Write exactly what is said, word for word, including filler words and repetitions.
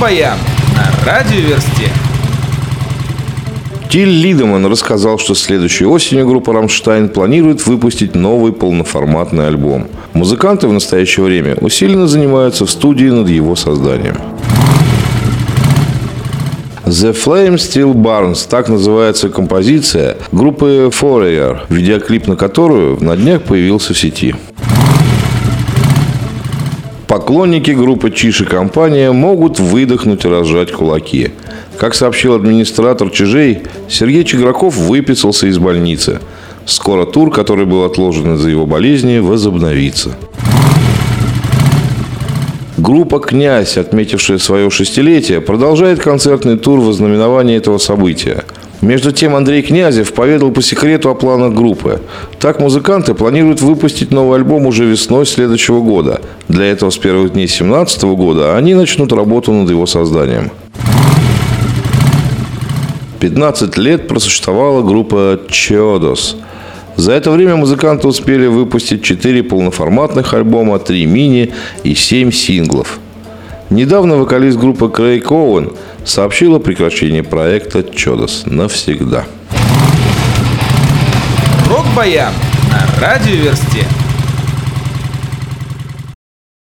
РокБаян на РадиоВерсте. Тиль Линдеманн рассказал, что следующей осенью группа Rammstein планирует выпустить новый полноформатный альбом. Музыканты в настоящее время усиленно занимаются в студии над его созданием. «The Flame Still Burns» – так называется композиция группы Foreigner, видеоклип на которую на днях появился в сети. Поклонники группы Чиш и компания могут выдохнуть и разжать кулаки. Как сообщил администратор Чижей, Сергей Чиграков выписался из больницы. Скоро тур, который был отложен из-за его болезни, возобновится. Группа «Князь», отметившая свое шестилетие, продолжает концертный тур во знаменование этого события. Между тем, Андрей Князев поведал по секрету о планах группы. Так, музыканты планируют выпустить новый альбом уже весной следующего года. Для этого с первых дней две тысячи семнадцатого года они начнут работу над его созданием. пятнадцать лет просуществовала группа Chiodos. За это время музыканты успели выпустить четыре полноформатных альбома, три мини и семь синглов. Недавно вокалист группы Крейг Оуэн сообщил о прекращении проекта Chiodos навсегда. РокБаян на РадиоВерсте.